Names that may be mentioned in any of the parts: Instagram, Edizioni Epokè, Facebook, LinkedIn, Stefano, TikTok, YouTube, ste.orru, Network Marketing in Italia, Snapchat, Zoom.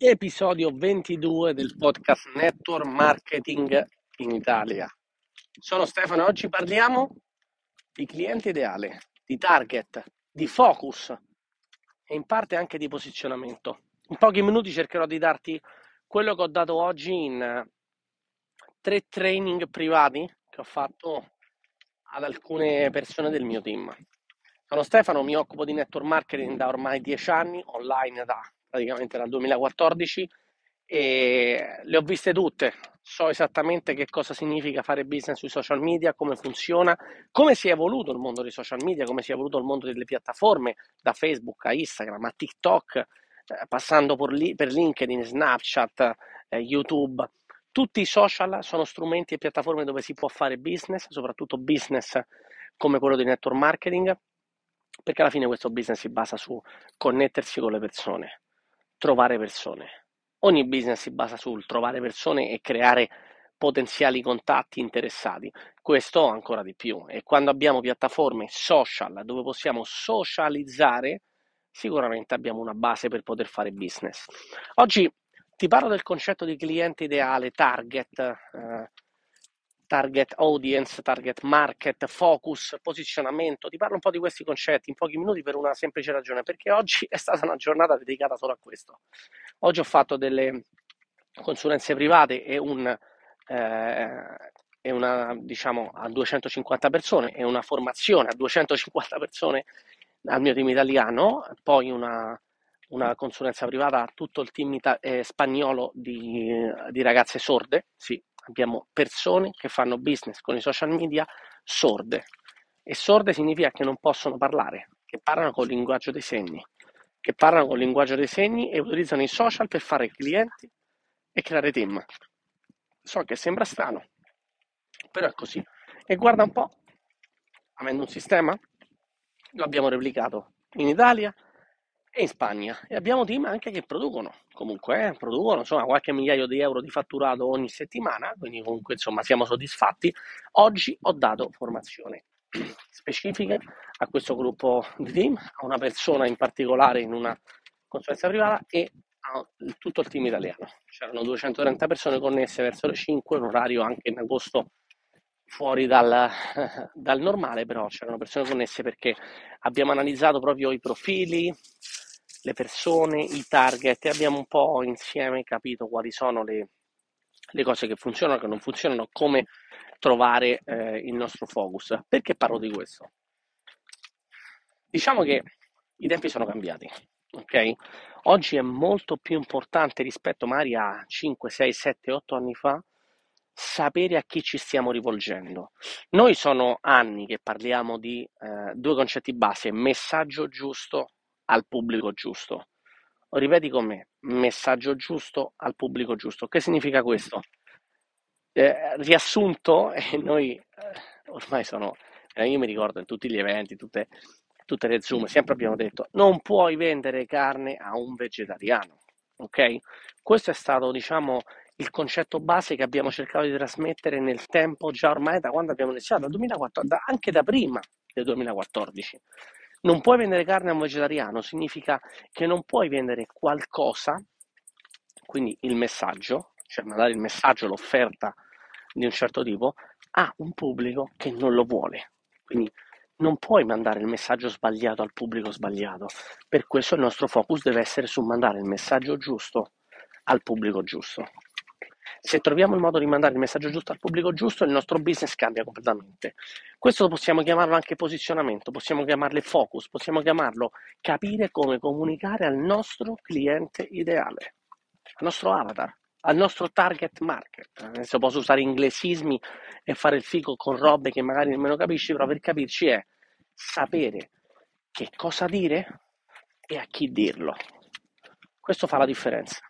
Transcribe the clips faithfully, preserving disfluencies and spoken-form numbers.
Episodio ventidue del podcast Network Marketing in Italia. Sono Stefano e oggi parliamo di cliente ideale, di target, di focus e in parte anche di posizionamento. In pochi minuti cercherò di darti quello che ho dato oggi in tre training privati che ho fatto ad alcune persone del mio team. Sono Stefano, mi occupo di network marketing da ormai dieci anni, online da praticamente dal duemilaquattordici, e le ho viste tutte, so esattamente che cosa significa fare business sui social media, come funziona, come si è evoluto il mondo dei social media, come si è evoluto il mondo delle piattaforme, da Facebook a Instagram a TikTok, eh, passando per, li- per LinkedIn, Snapchat, eh, YouTube. Tutti i social sono strumenti e piattaforme dove si può fare business, soprattutto business come quello di network marketing, perché alla fine questo business si basa su connettersi con le persone, trovare persone. Ogni business si basa sul trovare persone e creare potenziali contatti interessati, questo ancora di più, e quando abbiamo piattaforme social dove possiamo socializzare sicuramente abbiamo una base per poter fare business. Oggi ti parlo del concetto di cliente ideale, target, eh, target audience, target market, focus, posizionamento. Ti parlo un po' di questi concetti in pochi minuti per una semplice ragione, perché oggi è stata una giornata dedicata solo a questo. Oggi ho fatto delle consulenze private e, un, eh, e una, diciamo, a duecentocinquanta persone e una formazione a duecentocinquanta persone al mio team italiano, poi una, una consulenza privata a tutto il team ita- eh, spagnolo di, di ragazze sorde, sì. Abbiamo persone che fanno business con i social media sorde, e sorde significa che non possono parlare, che parlano col linguaggio dei segni, che parlano col linguaggio dei segni e utilizzano i social per fare clienti e creare team. So che sembra strano, però è così. E guarda un po', avendo un sistema, lo abbiamo replicato in Italia e in Spagna, e abbiamo team anche che producono, comunque eh, producono insomma qualche migliaio di euro di fatturato ogni settimana, quindi comunque insomma siamo soddisfatti. Oggi ho dato formazione specifiche a questo gruppo di team, a una persona in particolare in una consulenza privata e a tutto il team italiano. C'erano duecentotrenta persone connesse verso le cinque, un orario anche in agosto fuori dal, dal normale, però c'erano persone connesse perché abbiamo analizzato proprio i profili, le persone, i target, e abbiamo un po' insieme capito quali sono le, le cose che funzionano, che non funzionano, come trovare eh, il nostro focus. Perché parlo di questo? Diciamo che i tempi sono cambiati, ok? Oggi è molto più importante rispetto magari a cinque, sei, sette, otto anni fa sapere a chi ci stiamo rivolgendo. Noi sono anni che parliamo di eh, due concetti base: messaggio giusto al pubblico giusto. Ripeti con me: messaggio giusto al pubblico giusto. Che significa questo? Eh, riassunto, e eh, noi eh, ormai sono, eh, io mi ricordo in tutti gli eventi, tutte, tutte le Zoom, sempre abbiamo detto: non puoi vendere carne a un vegetariano, ok? Questo è stato, diciamo, il concetto base che abbiamo cercato di trasmettere nel tempo, già ormai da quando abbiamo iniziato, dal duemilaquattordici, da, anche da prima del duemilaquattordici. Non puoi vendere carne a un vegetariano significa che non puoi vendere qualcosa, quindi il messaggio, cioè magari il messaggio, l'offerta di un certo tipo, a un pubblico che non lo vuole. Quindi non puoi mandare il messaggio sbagliato al pubblico sbagliato. Per questo il nostro focus deve essere su mandare il messaggio giusto al pubblico giusto. Se troviamo il modo di mandare il messaggio giusto al pubblico giusto, il nostro business cambia completamente. Questo possiamo chiamarlo anche posizionamento, possiamo chiamarlo focus, possiamo chiamarlo capire come comunicare al nostro cliente ideale, al nostro avatar, al nostro target market. Adesso posso usare inglesismi e fare il figo con robe che magari nemmeno capisci, però per capirci è sapere che cosa dire e a chi dirlo. Questo fa la differenza.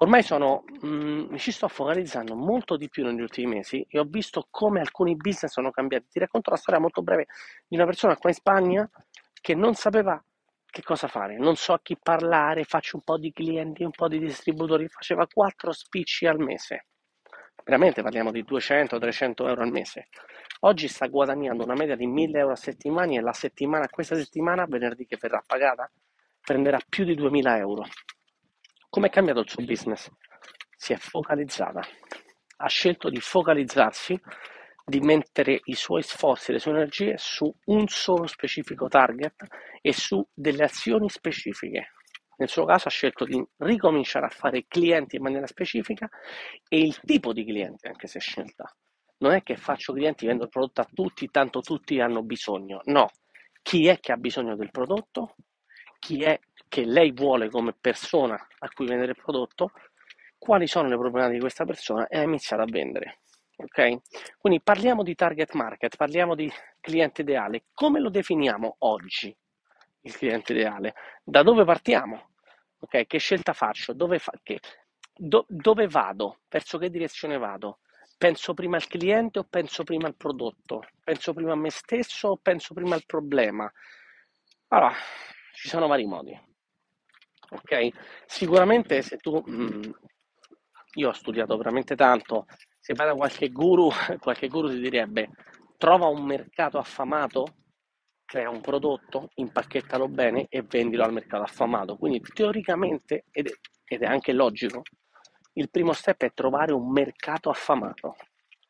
Ormai sono, mh, mi ci sto focalizzando molto di più negli ultimi mesi e ho visto come alcuni business sono cambiati. Ti racconto la storia molto breve di una persona qua in Spagna che non sapeva che cosa fare, non so a chi parlare, faccio un po' di clienti, un po' di distributori, faceva quattro spicci al mese. Veramente parliamo di duecento trecento euro al mese. Oggi sta guadagnando una media di mille euro a settimana, e la settimana, questa settimana, venerdì che verrà pagata, prenderà più di duemila euro. Come è cambiato il suo business? Si è focalizzata, ha scelto di focalizzarsi, di mettere i suoi sforzi e le sue energie su un solo specifico target e su delle azioni specifiche. Nel suo caso ha scelto di ricominciare a fare clienti in maniera specifica e il tipo di cliente anche se scelta. Non è che faccio clienti, vendo il prodotto a tutti, tanto tutti hanno bisogno. No, chi è che ha bisogno del prodotto, chi è che lei vuole come persona a cui vendere il prodotto, quali sono le problematiche di questa persona e ha iniziato a vendere. Okay? Quindi parliamo di target market, parliamo di cliente ideale. Come lo definiamo oggi il cliente ideale? Da dove partiamo? Okay? Che scelta faccio? Dove, fa- che, do- dove vado? Verso che direzione vado? Penso prima al cliente o penso prima al prodotto? Penso prima a me stesso o penso prima al problema? Allora, ci sono vari modi. Okay? Sicuramente se tu... Mm, io ho studiato veramente tanto. Se vai da qualche guru, qualche guru ti direbbe: trova un mercato affamato, crea un prodotto, impacchettalo bene e vendilo al mercato affamato. Quindi teoricamente, ed è, ed è anche logico, il primo step è trovare un mercato affamato,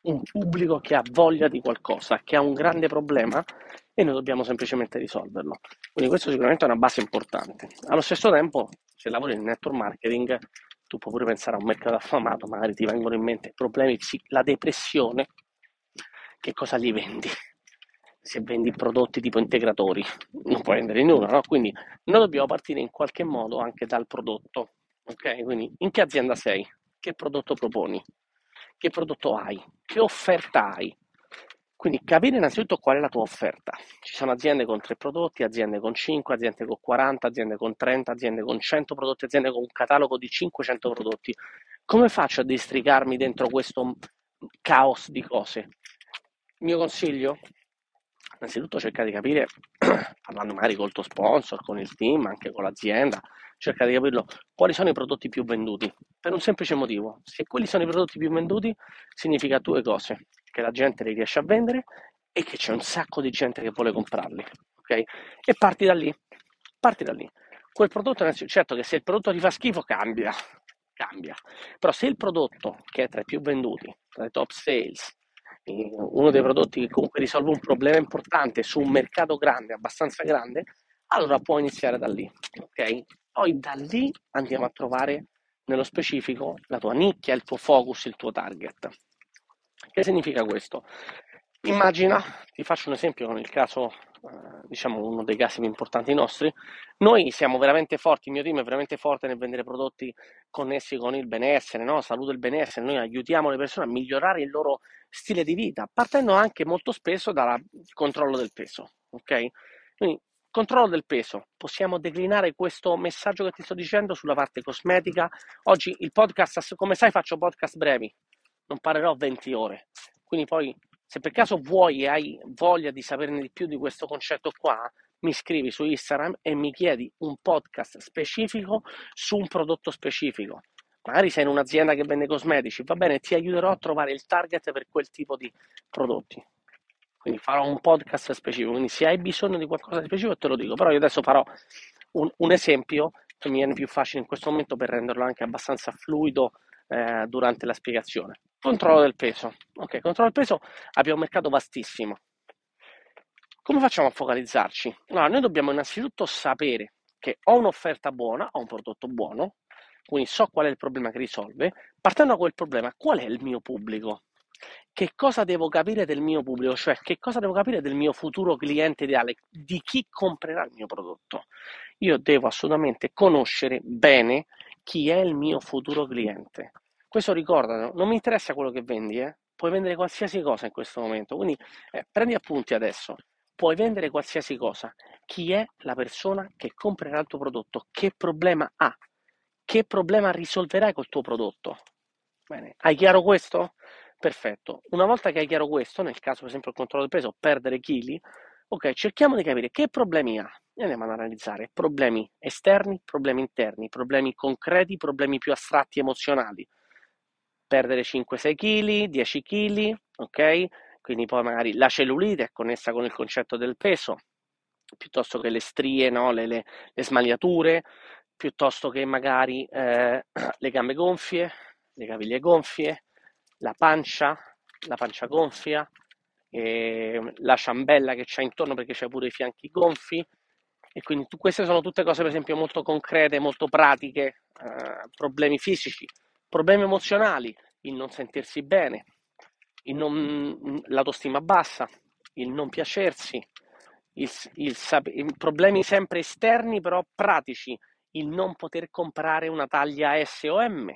un pubblico che ha voglia di qualcosa, che ha un grande problema e noi dobbiamo semplicemente risolverlo. Quindi questo sicuramente è una base importante. Allo stesso tempo, se lavori in network marketing, tu puoi pure pensare a un mercato affamato, magari ti vengono in mente problemi, la depressione, che cosa gli vendi? Se vendi prodotti tipo integratori, non puoi vendere nulla, no? Quindi noi dobbiamo partire in qualche modo anche dal prodotto, ok? Quindi in che azienda sei? Che prodotto proponi? Che prodotto hai? Che offerta hai? Quindi capire innanzitutto qual è la tua offerta. Ci sono aziende con tre prodotti, aziende con cinque, aziende con quaranta, aziende con trenta, aziende con cento prodotti, aziende con un catalogo di cinquecento prodotti. Come faccio a districarmi dentro questo caos di cose? Il mio consiglio? Innanzitutto cerca di capire, parlando magari col tuo sponsor, con il team, anche con l'azienda, cerca di capirlo, quali sono i prodotti più venduti. Per un semplice motivo, se quelli sono i prodotti più venduti, significa due cose: che la gente li riesce a vendere e che c'è un sacco di gente che vuole comprarli, ok? E parti da lì, parti da lì. Quel prodotto, certo che se il prodotto ti fa schifo cambia, cambia, però se il prodotto che è tra i più venduti, tra i top sales, uno dei prodotti che comunque risolve un problema importante su un mercato grande, abbastanza grande, allora puoi iniziare da lì, ok? Poi da lì andiamo a trovare nello specifico la tua nicchia, il tuo focus, il tuo target. Che significa questo? Immagina, ti faccio un esempio con il caso, eh, diciamo uno dei casi più importanti nostri. Noi siamo veramente forti, il mio team è veramente forte nel vendere prodotti connessi con il benessere, no? Salute e il benessere. Noi aiutiamo le persone a migliorare il loro stile di vita, partendo anche molto spesso dal controllo del peso, ok? Quindi controllo del peso, possiamo declinare questo messaggio che ti sto dicendo sulla parte cosmetica. Oggi il podcast, come sai, faccio podcast brevi. Non parlerò venti ore, quindi poi se per caso vuoi e hai voglia di saperne di più di questo concetto qua, mi scrivi su Instagram e mi chiedi un podcast specifico su un prodotto specifico. Magari sei in un'azienda che vende cosmetici, va bene, ti aiuterò a trovare il target per quel tipo di prodotti. Quindi farò un podcast specifico, quindi se hai bisogno di qualcosa di specifico te lo dico, però io adesso farò un, un esempio che mi viene più facile in questo momento per renderlo anche abbastanza fluido eh, durante la spiegazione. Controllo del peso. Ok, controllo del peso, abbiamo un mercato vastissimo. Come facciamo a focalizzarci? Allora, noi dobbiamo innanzitutto sapere che ho un'offerta buona, ho un prodotto buono, quindi so qual è il problema che risolve. Partendo da quel problema, qual è il mio pubblico? Che cosa devo capire del mio pubblico? Cioè, che cosa devo capire del mio futuro cliente ideale? Di chi comprerà il mio prodotto? Io devo assolutamente conoscere bene chi è il mio futuro cliente. Questo ricordano, non mi interessa quello che vendi, eh? Puoi vendere qualsiasi cosa in questo momento, quindi eh, prendi appunti adesso, puoi vendere qualsiasi cosa. Chi è la persona che comprerà il tuo prodotto? Che problema ha? Che problema risolverai col tuo prodotto? Bene, hai chiaro questo? Perfetto. Una volta che hai chiaro questo, nel caso per esempio il controllo del peso, perdere chili, ok, cerchiamo di capire che problemi ha e andiamo ad analizzare problemi esterni, problemi interni, problemi concreti, problemi più astratti, emozionali. Perdere cinque sei kg, dieci kg, ok? Quindi poi magari la cellulite è connessa con il concetto del peso, piuttosto che le strie, no? le, le, le smagliature, piuttosto che magari eh, le gambe gonfie, le caviglie gonfie, la pancia, la pancia gonfia, eh, la ciambella che c'è intorno perché c'è pure i fianchi gonfi. E quindi tu, queste sono tutte cose per esempio molto concrete, molto pratiche, eh, problemi fisici, problemi emozionali, il non sentirsi bene, il non, l'autostima bassa, il non piacersi, il, il, il, problemi sempre esterni però pratici, il non poter comprare una taglia S o M,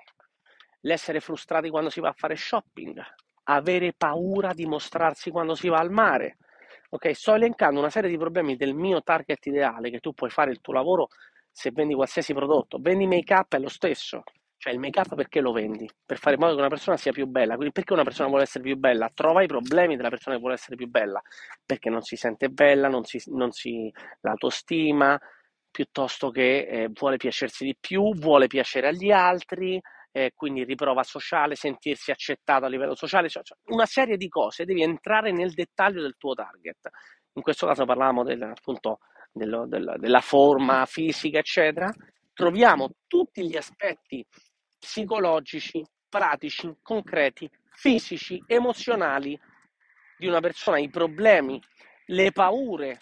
l'essere frustrati quando si va a fare shopping, avere paura di mostrarsi quando si va al mare. Ok, sto elencando una serie di problemi del mio target ideale, che tu puoi fare il tuo lavoro se vendi qualsiasi prodotto. Vendi make-up è lo stesso, cioè il make-up perché lo vendi? Per fare in modo che una persona sia più bella. Quindi perché una persona vuole essere più bella? Trova i problemi della persona che vuole essere più bella, perché non si sente bella, non si, non si l'autostima, piuttosto che eh, vuole piacersi di più, vuole piacere agli altri, eh, quindi riprova sociale, sentirsi accettato a livello sociale, cioè una serie di cose. Devi entrare nel dettaglio del tuo target. In questo caso parlavamo del, appunto dello, del, della forma fisica, eccetera. Troviamo tutti gli aspetti psicologici, pratici, concreti, fisici, emozionali di una persona, i problemi, le paure,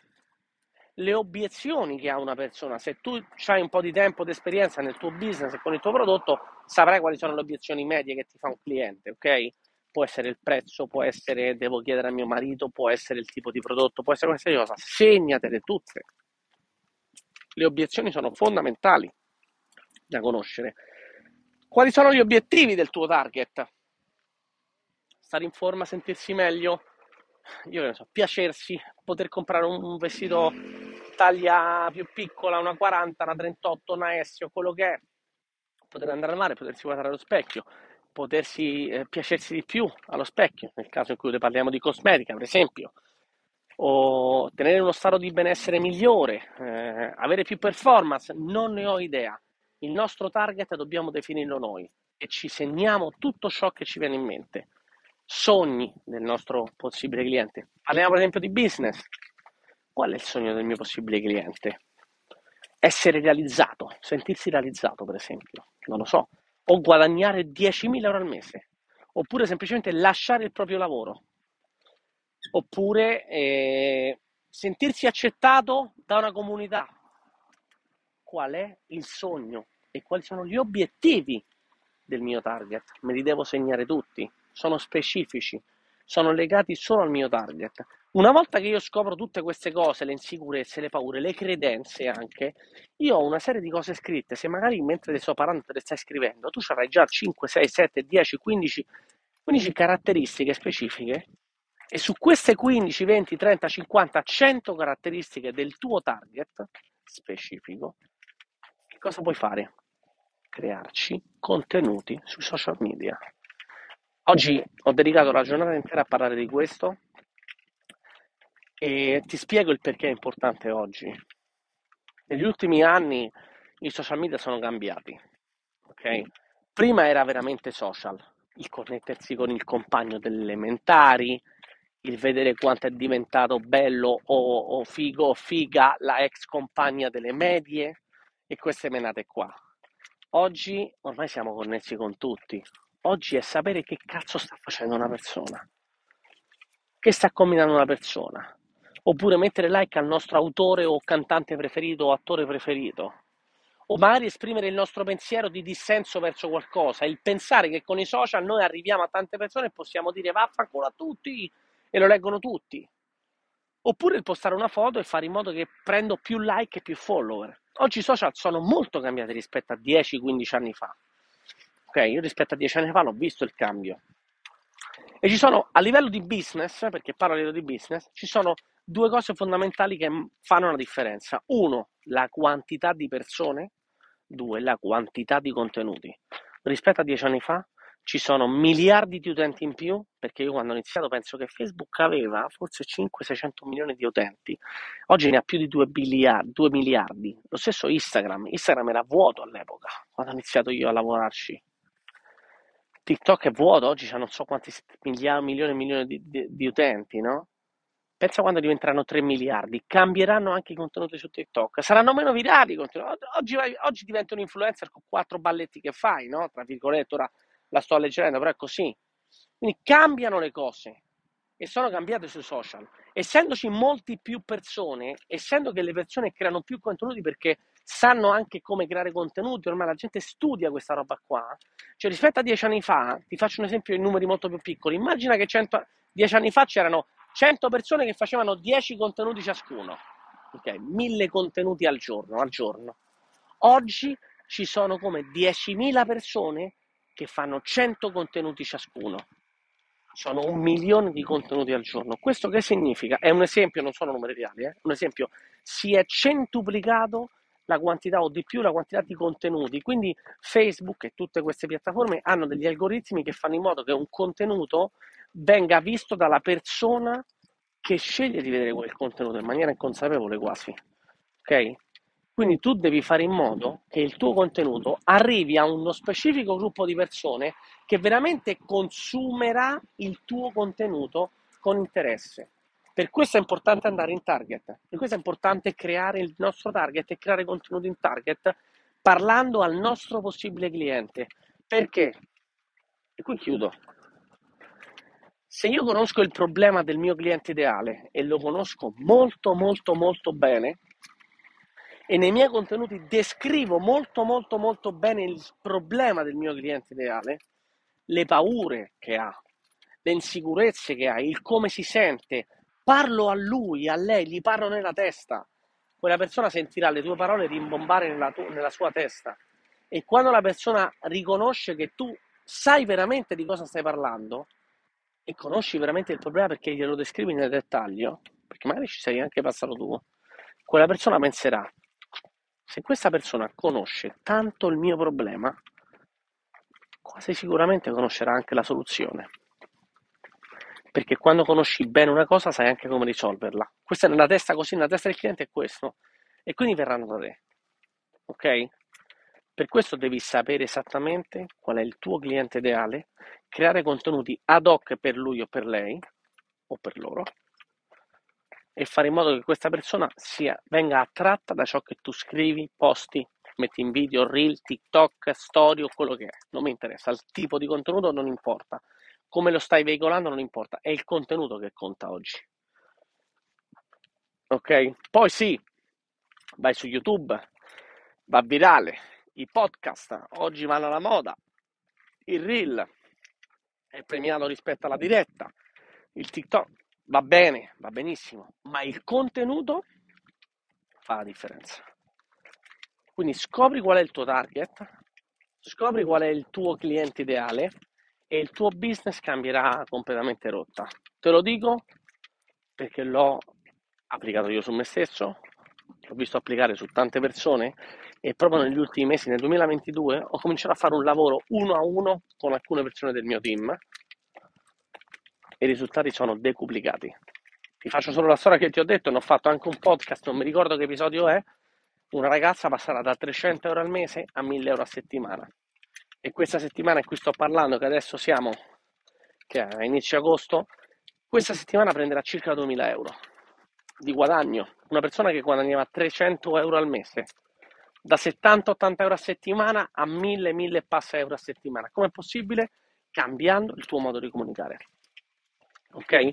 le obiezioni che ha una persona. Se tu hai un po' di tempo di esperienza nel tuo business e con il tuo prodotto, saprai quali sono le obiezioni medie che ti fa un cliente, ok? Può essere il prezzo, può essere devo chiedere a mio marito, può essere il tipo di prodotto, può essere qualsiasi cosa. Segnatele tutte. Le obiezioni sono fondamentali da conoscere. Quali sono gli obiettivi del tuo target? Stare in forma, sentirsi meglio, io ne so, piacersi, poter comprare un vestito taglia più piccola, una quaranta, una trentotto, una S o quello che è, poter andare al mare, potersi guardare allo specchio, potersi eh, piacersi di più allo specchio, nel caso in cui parliamo di cosmetica per esempio, o tenere uno stato di benessere migliore, eh, avere più performance, non ne ho idea. Il nostro target dobbiamo definirlo noi e ci segniamo tutto ciò che ci viene in mente. Sogni del nostro possibile cliente. Parliamo per esempio di business. Qual è il sogno del mio possibile cliente? Essere realizzato, sentirsi realizzato per esempio, non lo so, o guadagnare diecimila euro al mese, oppure semplicemente lasciare il proprio lavoro, oppure eh, sentirsi accettato da una comunità. Qual è il sogno e quali sono gli obiettivi del mio target? Me li devo segnare tutti, sono specifici, sono legati solo al mio target. Una volta che io scopro tutte queste cose, le insicurezze, le paure, le credenze anche, io ho una serie di cose scritte. Se magari mentre le sto parlando te le stai scrivendo, tu avrai già cinque, sei, sette, dieci, quindici, quindici caratteristiche specifiche. E su queste quindici, venti, trenta, cinquanta, cento caratteristiche del tuo target specifico, che cosa puoi fare? Crearci contenuti sui social media. Oggi ho dedicato la giornata intera a parlare di questo e ti spiego il perché è importante oggi. Negli ultimi anni i social media sono cambiati, ok? Prima era veramente social, il connettersi con il compagno delle elementari, il vedere quanto è diventato bello o, o figo o figa la ex compagna delle medie e queste menate qua. Oggi ormai siamo connessi con tutti. Oggi è sapere che cazzo sta facendo una persona, che sta combinando una persona, oppure mettere like al nostro autore o cantante preferito o attore preferito, o magari esprimere il nostro pensiero di dissenso verso qualcosa, il pensare che con i social noi arriviamo a tante persone e possiamo dire vaffanculo a tutti, e lo leggono tutti, oppure il postare una foto e fare in modo che prendo più like e più follower. Oggi i social sono molto cambiati rispetto a dieci quindici anni fa, ok? Io rispetto a dieci anni fa l'ho visto il cambio, e ci sono, a livello di business, perché parlo a livello di business, ci sono due cose fondamentali che fanno una differenza: uno, la quantità di persone; due, la quantità di contenuti. Rispetto a dieci anni fa ci sono miliardi di utenti in più, perché io quando ho iniziato penso che Facebook aveva forse cinque seicento milioni di utenti, oggi ne ha più di due miliardi. Lo stesso Instagram, Instagram era vuoto all'epoca, quando ho iniziato io a lavorarci. TikTok è vuoto, oggi c'ha non so quanti milioni e milioni di, di, di utenti, no? Pensa quando diventeranno tre miliardi, cambieranno anche i contenuti su TikTok, saranno meno virali. Oggi, oggi diventa un influencer con quattro balletti che fai, no? Tra virgolette, ora la sto alleggerendo, però è così. Quindi cambiano le cose e sono cambiate sui social. Essendoci molti più persone, essendo che le persone creano più contenuti perché sanno anche come creare contenuti, ormai la gente studia questa roba qua, cioè rispetto a dieci anni fa, ti faccio un esempio in numeri molto più piccoli, immagina che cento, dieci anni fa c'erano cento persone che facevano dieci contenuti ciascuno, ok? mille contenuti al giorno, al giorno. Oggi ci sono come diecimila persone che fanno cento contenuti ciascuno. Sono un milione di contenuti al giorno. Questo che significa? È un esempio, non sono numeri reali, eh? Un esempio, si è centuplicato la quantità o di più la quantità di contenuti. Quindi Facebook e tutte queste piattaforme hanno degli algoritmi che fanno in modo che un contenuto venga visto dalla persona che sceglie di vedere quel contenuto in maniera inconsapevole quasi, ok? Quindi tu devi fare in modo che il tuo contenuto arrivi a uno specifico gruppo di persone che veramente consumerà il tuo contenuto con interesse. Per questo è importante andare in target, per questo è importante creare il nostro target e creare contenuti in target parlando al nostro possibile cliente. Perché? E qui chiudo. Se io conosco il problema del mio cliente ideale e lo conosco molto molto molto bene e nei miei contenuti descrivo molto molto molto bene il problema del mio cliente ideale, le paure che ha, le insicurezze che ha, il come si sente, parlo a lui, a lei, gli parlo nella testa, quella persona sentirà le tue parole rimbombare nella, tu- nella sua testa e quando la persona riconosce che tu sai veramente di cosa stai parlando e conosci veramente il problema perché glielo descrivi nel dettaglio, perché magari ci sei anche passato tu, quella persona penserà: se questa persona conosce tanto il mio problema, quasi sicuramente conoscerà anche la soluzione, perché quando conosci bene una cosa sai anche come risolverla. Questa è nella testa, così nella testa del cliente è questo, e quindi verranno da te, ok? Per questo devi sapere esattamente qual è il tuo cliente ideale, creare contenuti ad hoc per lui o per lei o per loro e fare in modo che questa persona sia, venga attratta da ciò che tu scrivi, posti, metti in video, reel, TikTok, story o quello che è. Non mi interessa, il tipo di contenuto non importa, come lo stai veicolando non importa, è il contenuto che conta oggi. Ok? Poi sì, vai su YouTube, va virale, i podcast oggi vanno alla moda, il reel è premiato rispetto alla diretta, il TikTok va bene, va benissimo, ma il contenuto fa la differenza. Quindi scopri qual è il tuo target, scopri qual è il tuo cliente ideale e il tuo business cambierà completamente rotta. Te lo dico perché l'ho applicato io su me stesso, l'ho visto applicare su tante persone e proprio negli ultimi mesi, nel duemilaventidue, ho cominciato a fare un lavoro uno a uno con alcune persone del mio team e i risultati sono decuplicati. Ti faccio solo la storia che ti ho detto, ne ho fatto anche un podcast, non mi ricordo che episodio è, una ragazza passerà da trecento euro al mese a mille euro a settimana e questa settimana in cui sto parlando, che adesso siamo, che è inizio agosto, questa settimana prenderà circa duemila euro di guadagno, una persona che guadagnava trecento euro al mese, da settanta ottanta euro a settimana a mille mille passa euro a settimana. Come è possibile? Cambiando il tuo modo di comunicare, ok?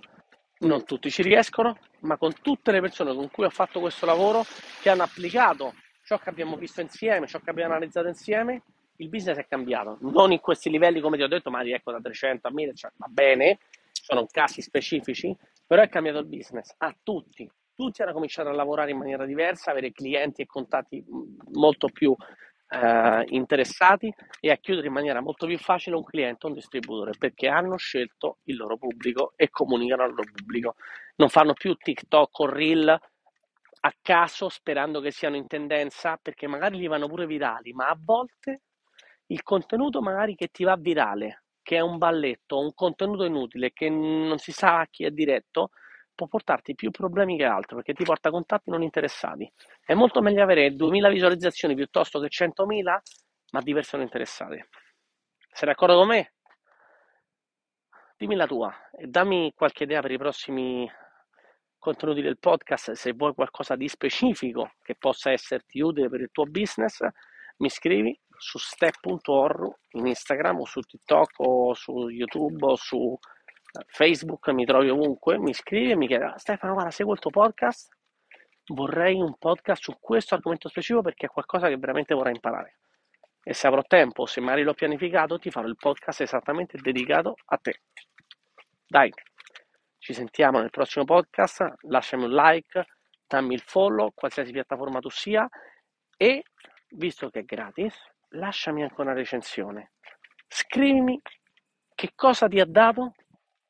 Non tutti ci riescono, ma con tutte le persone con cui ho fatto questo lavoro, che hanno applicato ciò che abbiamo visto insieme, ciò che abbiamo analizzato insieme, il business è cambiato. Non in questi livelli come ti ho detto, ma ecco da trecento a mille, cioè, va bene, sono casi specifici, però è cambiato il business a tutti. Tutti hanno cominciato a lavorare in maniera diversa, avere clienti e contatti molto più eh, interessati e a chiudere in maniera molto più facile un cliente o un distributore, perché hanno scelto il loro pubblico e comunicano al loro pubblico. Non fanno più TikTok o Reel a caso sperando che siano in tendenza, perché magari gli vanno pure virali, ma a volte il contenuto magari che ti va virale, che è un balletto, un contenuto inutile, che non si sa a chi è diretto, può portarti più problemi che altro, perché ti porta contatti non interessati. È molto meglio avere duemila visualizzazioni piuttosto che centomila, ma di persone interessate. Sei d'accordo con me? Dimmi la tua e dammi qualche idea per i prossimi contenuti del podcast, se vuoi qualcosa di specifico che possa esserti utile per il tuo business, mi scrivi su ste punto orru in Instagram o su TikTok o su YouTube o su Facebook, mi trovi ovunque, mi scrivi e mi chiedi: Stefano, guarda, seguo il tuo podcast, vorrei un podcast su questo argomento specifico perché è qualcosa che veramente vorrei imparare. E se avrò tempo, se magari l'ho pianificato, ti farò il podcast esattamente dedicato a te. Dai, ci sentiamo nel prossimo podcast, lasciami un like, dammi il follow, qualsiasi piattaforma tu sia, e visto che è gratis, lasciami anche una recensione. Scrivimi che cosa ti ha dato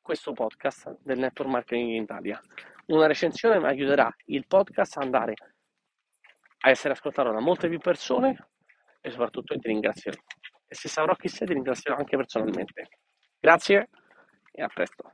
questo podcast del Network Marketing in Italia. Una recensione mi aiuterà il podcast a andare a essere ascoltato da molte più persone, e soprattutto ti ringrazierò. E se saprò chi sei, ti ringrazierò anche personalmente. Grazie e a presto.